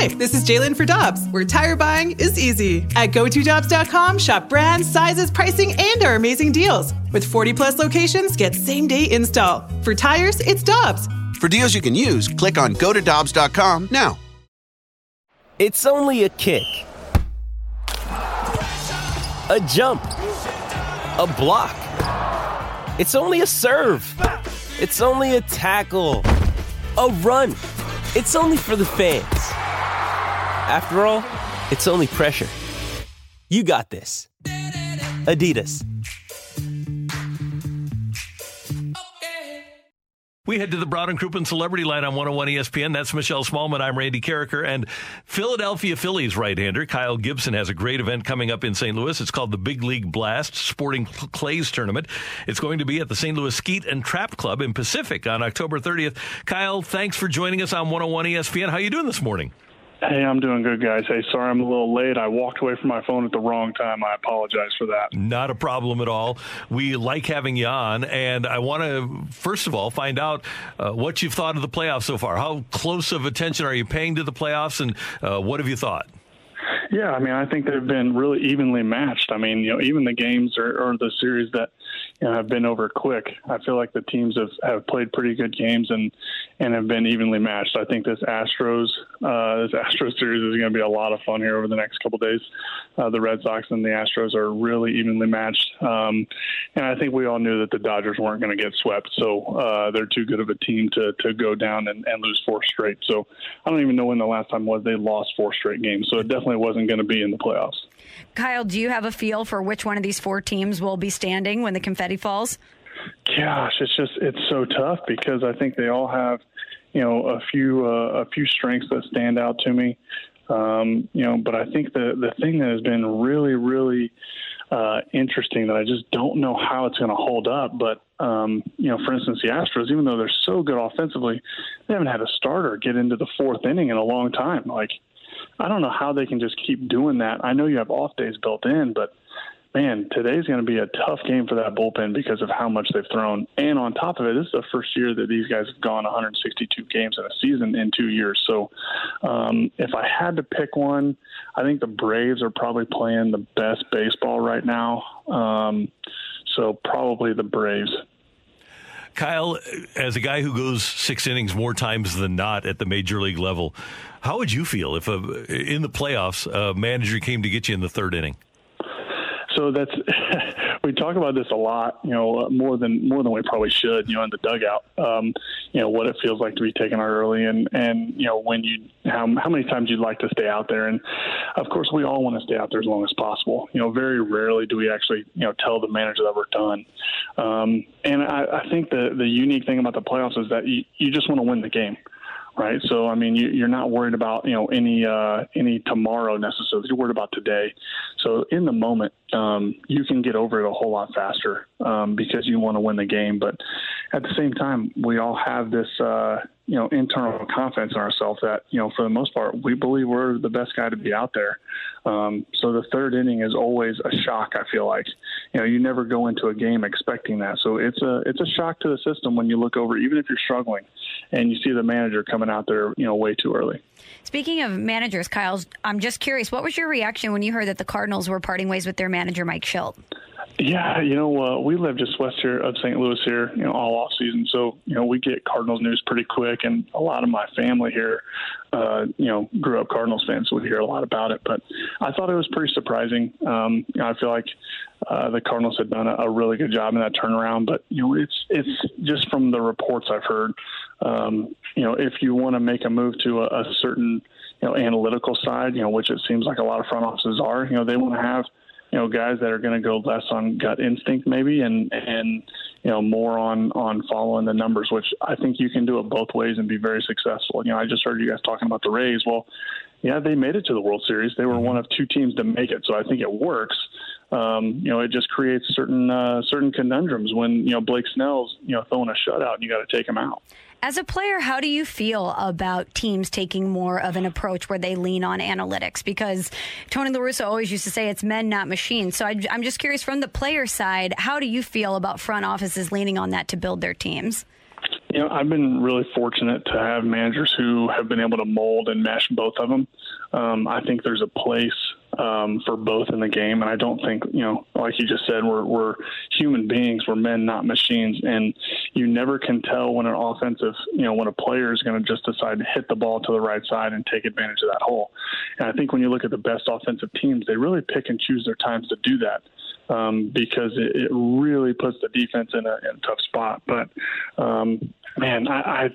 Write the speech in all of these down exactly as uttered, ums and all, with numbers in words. Hi, this is Jalen for Dobbs, where tire buying is easy. At Go To Dobbs dot com, shop brands, sizes, pricing, and our amazing deals. With forty-plus locations, get same-day install. For tires, it's Dobbs. For deals you can use, click on Go To Dobbs dot com now. It's only a kick, a jump, a block. It's only a serve. It's only a tackle, a run. It's only for the fans. After all, it's only pressure. You got this. Adidas. We head to the Broad and Crouppen Celebrity Line on one oh one E S P N. That's Michelle Smallman. I'm Randy Carricker. And Philadelphia Phillies right-hander Kyle Gibson has a great event coming up in Saint Louis. It's called the Big League Blast Sporting Clays Tournament. It's going to be at the Saint Louis Skeet and Trap Club in Pacific on October thirtieth. Kyle, thanks for joining us on one oh one E S P N. How are you doing this morning? Hey, I'm doing good, guys. Hey, sorry I'm a little late. I walked away from my phone at the wrong time. I apologize for that. Not a problem at all. We like having you on, and I want to, first of all, find out uh, what you've thought of the playoffs so far. How close of attention are you paying to the playoffs, and uh, what have you thought? Yeah, I mean, I think they've been really evenly matched. I mean, you know, even the games or, or the series that you know, have been over quick, I feel like the teams have, have played pretty good games and, and have been evenly matched. I think this Astros uh, this Astros series is going to be a lot of fun here over the next couple of days. Uh, the Red Sox and the Astros are really evenly matched. Um, and I think we all knew that the Dodgers weren't going to get swept. So uh, they're too good of a team to, to go down and, and lose four straight. So I don't even know when the last time was they lost four straight games. So it definitely wasn't going to be in the playoffs. Kyle, do you have a feel for which one of these four teams will be standing when the confetti falls? Gosh, it's just it's so tough because I think they all have, you know, a few uh, a few strengths that stand out to me. Um, you know, but I think the the thing that has been really really uh, interesting that I just don't know how it's going to hold up, but Um, you know, for instance, the Astros, even though they're so good offensively, they haven't had a starter get into the fourth inning in a long time. Like, I don't know how they can just keep doing that. I know you have off days built in, but, man, today's going to be a tough game for that bullpen because of how much they've thrown. And on top of it, this is the first year that these guys have gone one hundred sixty-two games in a season in two years. So um, if I had to pick one, I think the Braves are probably playing the best baseball right now. Um, so probably the Braves. Kyle, as a guy who goes six innings more times than not at the major league level, how would you feel if a, in the playoffs a manager came to get you in the third inning? So that's we talk about this a lot, you know, more than more than we probably should, you know, in the dugout. Um, you know, what it feels like to be taken out early, and, and you know when you how how many times you'd like to stay out there, and of course we all want to stay out there as long as possible. You know, very rarely do we actually you know tell the manager that we're done. Um, and I, I think the the unique thing about the playoffs is that you, you just want to win the game. Right. So, I mean, you, you're not worried about, you know, any uh, any tomorrow necessarily. You're worried about today. So in the moment, um, you can get over it a whole lot faster um, because you want to win the game. But at the same time, we all have this, uh, you know, internal confidence in ourselves that, you know, for the most part, we believe we're the best guy to be out there. Um, so the third inning is always a shock, I feel like. You know, you never go into a game expecting that. So it's a it's a shock to the system when you look over, even if you're struggling, and you see the manager coming out there, you know, way too early. Speaking of managers, Kyle, I'm just curious, what was your reaction when you heard that the Cardinals were parting ways with their manager, Mike Shildt? Yeah, you know, uh, we live just west here of Saint Louis here, you know, all off season. So, you know, we get Cardinals news pretty quick, and a lot of my family here, uh, you know, grew up Cardinals fans, so we hear a lot about it. But I thought it was pretty surprising. Um, you know, I feel like uh, the Cardinals had done a, a really good job in that turnaround. But, you know, it's it's just from the reports I've heard, um, you know, if you want to make a move to a, a certain, you know, analytical side, you know, which it seems like a lot of front offices are, you know, they want to have, you know, guys that are going to go less on gut instinct maybe and, and you know, more on, on following the numbers, which I think you can do it both ways and be very successful. You know, I just heard you guys talking about the Rays. Well, yeah, they made it to the World Series. They were one of two teams to make it, so I think it works. Um, you know, it just creates certain uh, certain conundrums when, you know, Blake Snell's, you know, throwing a shutout and you got to take him out. As a player, how do you feel about teams taking more of an approach where they lean on analytics? Because Tony La Russa always used to say it's men, not machines. So I, I'm just curious, from the player side, how do you feel about front offices leaning on that to build their teams? You know, I've been really fortunate to have managers who have been able to mold and mesh both of them. Um, I think there's a place um, for both in the game, and I don't think, you know, like you just said, we're we're human beings, we're men, not machines, and you never can tell when an offensive, you know, when a player is going to just decide to hit the ball to the right side and take advantage of that hole. And I think when you look at the best offensive teams, they really pick and choose their times to do that. Um, because it, it really puts the defense in a, in a tough spot. But, um, man, I, I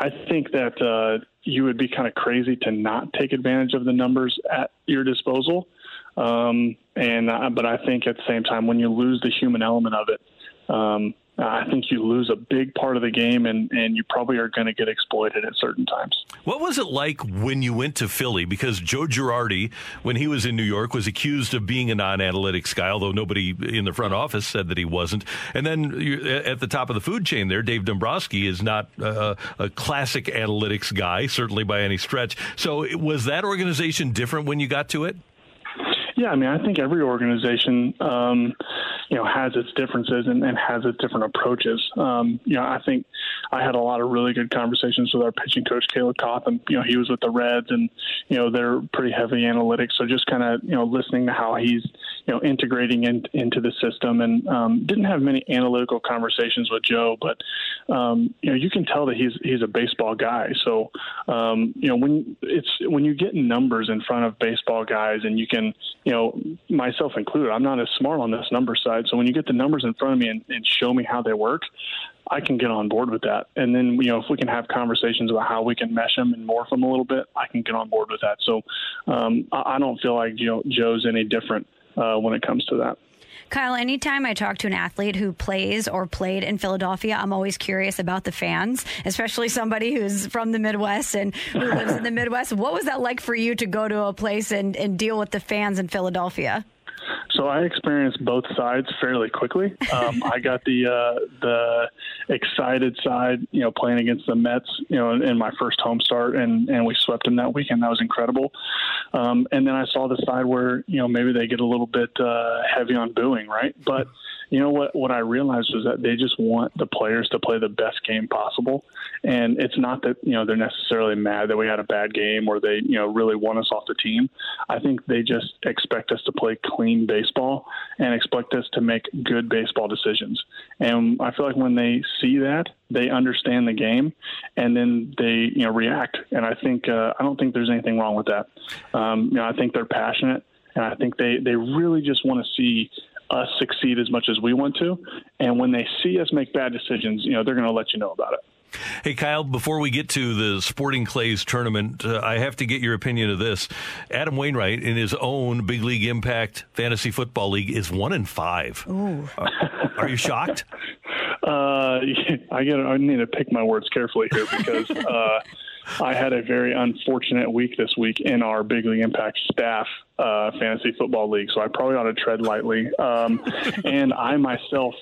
I think that uh, you would be kind of crazy to not take advantage of the numbers at your disposal. Um, and uh, But I think at the same time, when you lose the human element of it, um, I think you lose a big part of the game, and, and you probably are going to get exploited at certain times. What was it like when you went to Philly? Because Joe Girardi, when he was in New York, was accused of being a non-analytics guy, although nobody in the front office said that he wasn't. And then you, at the top of the food chain there, Dave Dombrowski is not uh, a classic analytics guy, certainly by any stretch. So was that organization different when you got to it? Yeah, I mean, I think every organization, um, you know, has its differences and, and has its different approaches. Um, you know, I think I had a lot of really good conversations with our pitching coach, Caleb Cotham. You know, he was with the Reds, and, you know, they're pretty heavy analytics. So just kind of, you know, listening to how he's, you know, integrating in, into the system, and um, didn't have many analytical conversations with Joe, but, um, you know, you can tell that he's he's a baseball guy. So, um, you know, when it's when you get numbers in front of baseball guys, and you can, you know, myself included, I'm not as smart on this number side. So when you get the numbers in front of me and, and show me how they work, I can get on board with that. And then, you know, if we can have conversations about how we can mesh them and morph them a little bit, I can get on board with that. So um, I, I don't feel like, you know, Joe's any different uh, when it comes to that. Kyle, anytime I talk to an athlete who plays or played in Philadelphia, I'm always curious about the fans, especially somebody who's from the Midwest and who lives in the Midwest. What was that like for you to go to a place and, and deal with the fans in Philadelphia? So I experienced both sides fairly quickly. Um, I got the uh, the excited side, you know, playing against the Mets, you know, in, in my first home start, and, and we swept them that weekend. That was incredible. Um, and then I saw the side where, you know, maybe they get a little bit uh, heavy on booing, right? But you know what? What I realized was that they just want the players to play the best game possible, and it's not that, you know, they're necessarily mad that we had a bad game or they, you know, really want us off the team. I think they just expect us to play clean baseball and expect us to make good baseball decisions. And I feel like when they see that, they understand the game, and then they, you know, react. And I think uh, I don't think there's anything wrong with that. Um, you know, I think they're passionate, and I think they they really just want to see us succeed as much as we want to. And when they see us make bad decisions, you know, they're going to let you know about it. Hey, Kyle, before we get to the Sporting Clays tournament, uh, I have to get your opinion of this. Adam Wainwright, in his own Big League Impact Fantasy Football League, is one in five. Ooh. Are, are you shocked? uh, I get. I need to pick my words carefully here because uh, I had a very unfortunate week this week in our Big League Impact staff uh, fantasy football league, so I probably ought to tread lightly. Um, and I myself,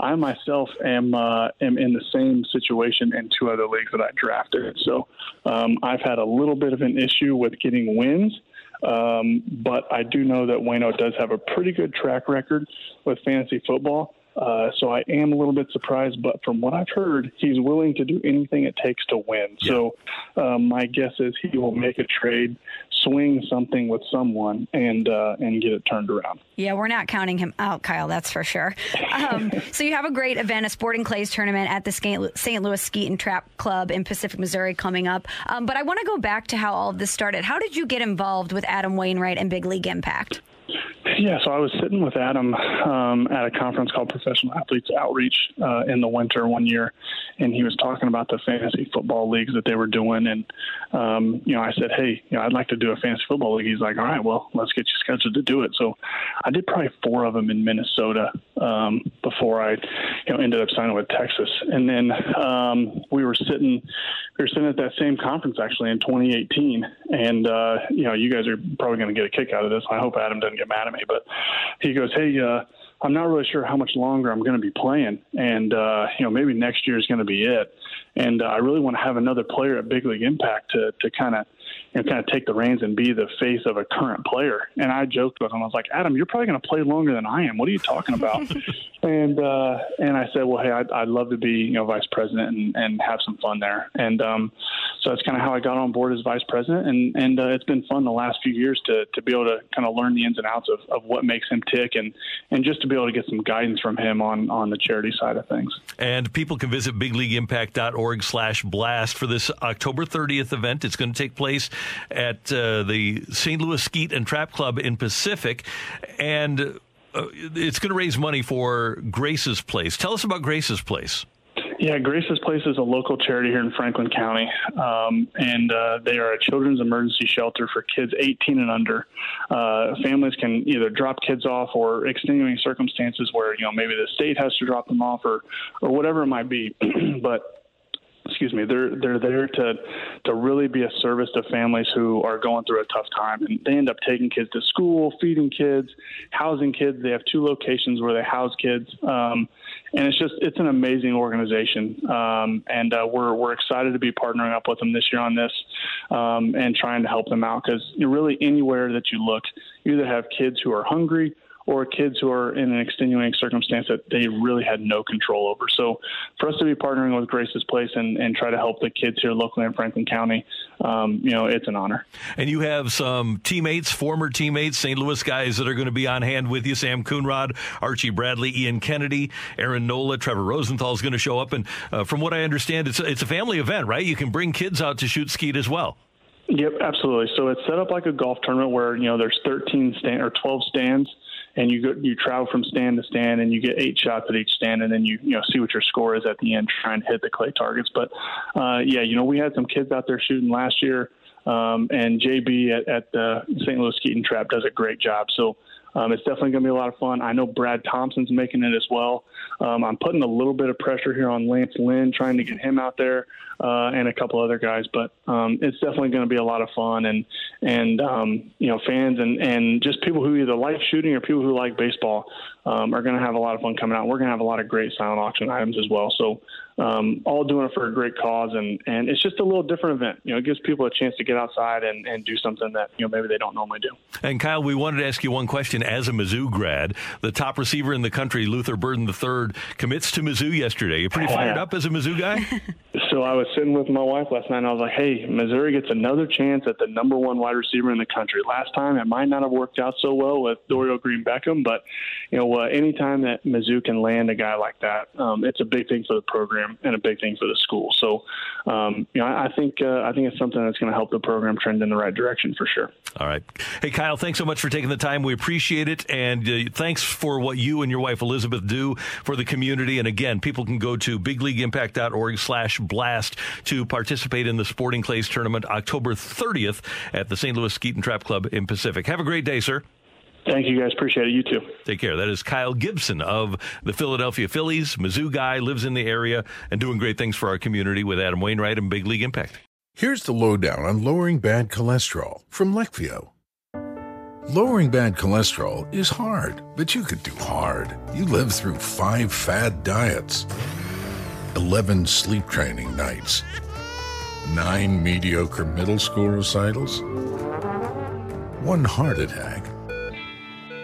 I myself am uh, am in the same situation in two other leagues that I drafted. So um, I've had a little bit of an issue with getting wins. Um, but I do know that Waino does have a pretty good track record with fantasy football. Uh, so I am a little bit surprised, but from what I've heard, he's willing to do anything it takes to win. Yeah. So um, my guess is he will make a trade, swing something with someone, and uh, and get it turned around. Yeah, we're not counting him out, Kyle, that's for sure. Um, so you have a great event, a Sporting Clays tournament at the Saint Louis Skeet and Trap Club in Pacific, Missouri, coming up. Um, but I want to go back to how all of this started. How did you get involved with Adam Wainwright and Big League Impact? Yeah, so I was sitting with Adam um, at a conference called Professional Athletes Outreach uh, in the winter one year, and he was talking about the fantasy football leagues that they were doing. And, um, you know, I said, hey, you know, I'd like to do a fantasy football league. He's like, all right, well, let's get you scheduled to do it. So I did probably four of them in Minnesota um, before I, you know, ended up signing with Texas. And then um, we were sitting we were sitting at that same conference, actually, in twenty eighteen. And, uh, you know, you guys are probably going to get a kick out of this. I hope Adam doesn't get mad at me. But he goes, hey, uh, I'm not really sure how much longer I'm going to be playing. And, uh, you know, maybe next year is going to be it. And uh, I really want to have another player at Big League Impact to, to kind of, and kind of take the reins and be the face of a current player. And I joked with him. I was like, Adam, you're probably going to play longer than I am. What are you talking about? and uh, and I said, well, hey, I'd, I'd love to be, you know, vice president and, and have some fun there. And um, so that's kind of how I got on board as vice president. And, and uh, it's been fun the last few years to, to be able to kind of learn the ins and outs of, of what makes him tick, and, and just to be able to get some guidance from him on, on the charity side of things. And people can visit big league impact dot org slash blast for this October thirtieth event. It's going to take place at uh, the Saint Louis Skeet and Trap Club in Pacific, and uh, it's going to raise money for Grace's Place. Tell us about Grace's Place. Yeah, Grace's Place is a local charity here in Franklin County, um, and uh, they are a children's emergency shelter for kids eighteen and under. Uh, families can either drop kids off, or extenuating circumstances where, you know, maybe the state has to drop them off, or, or whatever it might be. But excuse me, they're they're there to to really be a service to families who are going through a tough time. And they end up taking kids to school, feeding kids, housing kids. They have two locations where they house kids. Um, and it's just, it's an amazing organization. Um, and uh, we're we're excited to be partnering up with them this year on this, um, and trying to help them out. Because really anywhere that you look, you either have kids who are hungry, or kids who are in an extenuating circumstance that they really had no control over. So for us to be partnering with Grace's Place and, and try to help the kids here locally in Franklin County, um, you know, it's an honor. And you have some teammates, former teammates, Saint Louis guys that are going to be on hand with you. Sam Coonrod, Archie Bradley, Ian Kennedy, Aaron Nola, Trevor Rosenthal is going to show up. And uh, from what I understand, it's a, it's a family event, right? You can bring kids out to shoot skeet as well. Yep, absolutely. So it's set up like a golf tournament where, you know, there's thirteen stand or twelve stands, and you go, you travel from stand to stand, and you get eight shots at each stand, and then you you know see what your score is at the end, trying to hit the clay targets. But uh, yeah, you know we had some kids out there shooting last year, um, and J B at, at the Saint Louis Skeet and Trap does a great job. So um, it's definitely going to be a lot of fun. I know Brad Thompson's making it as well. Um, I'm putting a little bit of pressure here on Lance Lynn, trying to get him out there, uh, and a couple other guys. But um, it's definitely going to be a lot of fun, and and um, you know fans and, and just people who either like shooting or people who like baseball um, are going to have a lot of fun coming out. We're going to have a lot of great silent auction items as well. So um, all doing it for a great cause, and, and it's just a little different event. You know, it gives people a chance to get outside and, and do something that you know maybe they don't normally do. And Kyle, we wanted to ask you one question. As a Mizzou grad, the top receiver in the country, Luther Burden the third, commits to Mizzou yesterday. You're pretty fired up as a Mizzou guy? So I was sitting with my wife last night, and I was like, hey, Missouri gets another chance at the number one wide receiver in the country. Last time, it might not have worked out so well with Dorial Green-Beckham, but you know, uh, any time that Mizzou can land a guy like that, um, it's a big thing for the program and a big thing for the school. So um, you know, I, I think uh, I think it's something that's going to help the program trend in the right direction for sure. All right. Hey, Kyle, thanks so much for taking the time. We appreciate it, and uh, thanks for what you and your wife Elizabeth do for the community. And again, people can go to big league impact dot org slash blast to participate in the Sporting Clays Tournament October thirtieth at the Saint Louis Skeet and Trap Club in Pacific. Have a great day, sir. Thank you, guys. Appreciate it. You too. Take care. That is Kyle Gibson of the Philadelphia Phillies, Mizzou guy, lives in the area, and doing great things for our community with Adam Wainwright and Big League Impact. Here's the lowdown on lowering bad cholesterol from Leqvio. Lowering bad cholesterol is hard, but you could do hard. You lived through five fad diets, eleven sleep training nights, nine mediocre middle school recitals, one heart attack.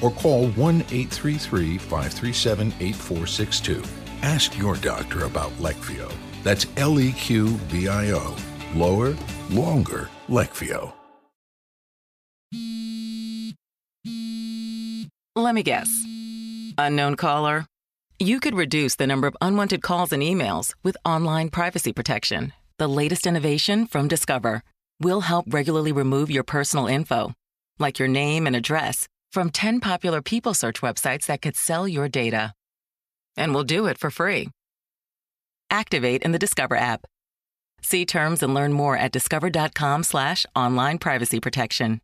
or call one eight three three, five three seven, eight four six two. Ask your doctor about Leqvio. That's L E Q V I O. Lower, longer, Leqvio. Let me guess. Unknown caller? You could reduce the number of unwanted calls and emails with online privacy protection. The latest innovation from Discover will help regularly remove your personal info, like your name and address, from ten popular people search websites that could sell your data. And we'll do it for free. Activate in the Discover app. See terms and learn more at discover dot com slash online privacy protection.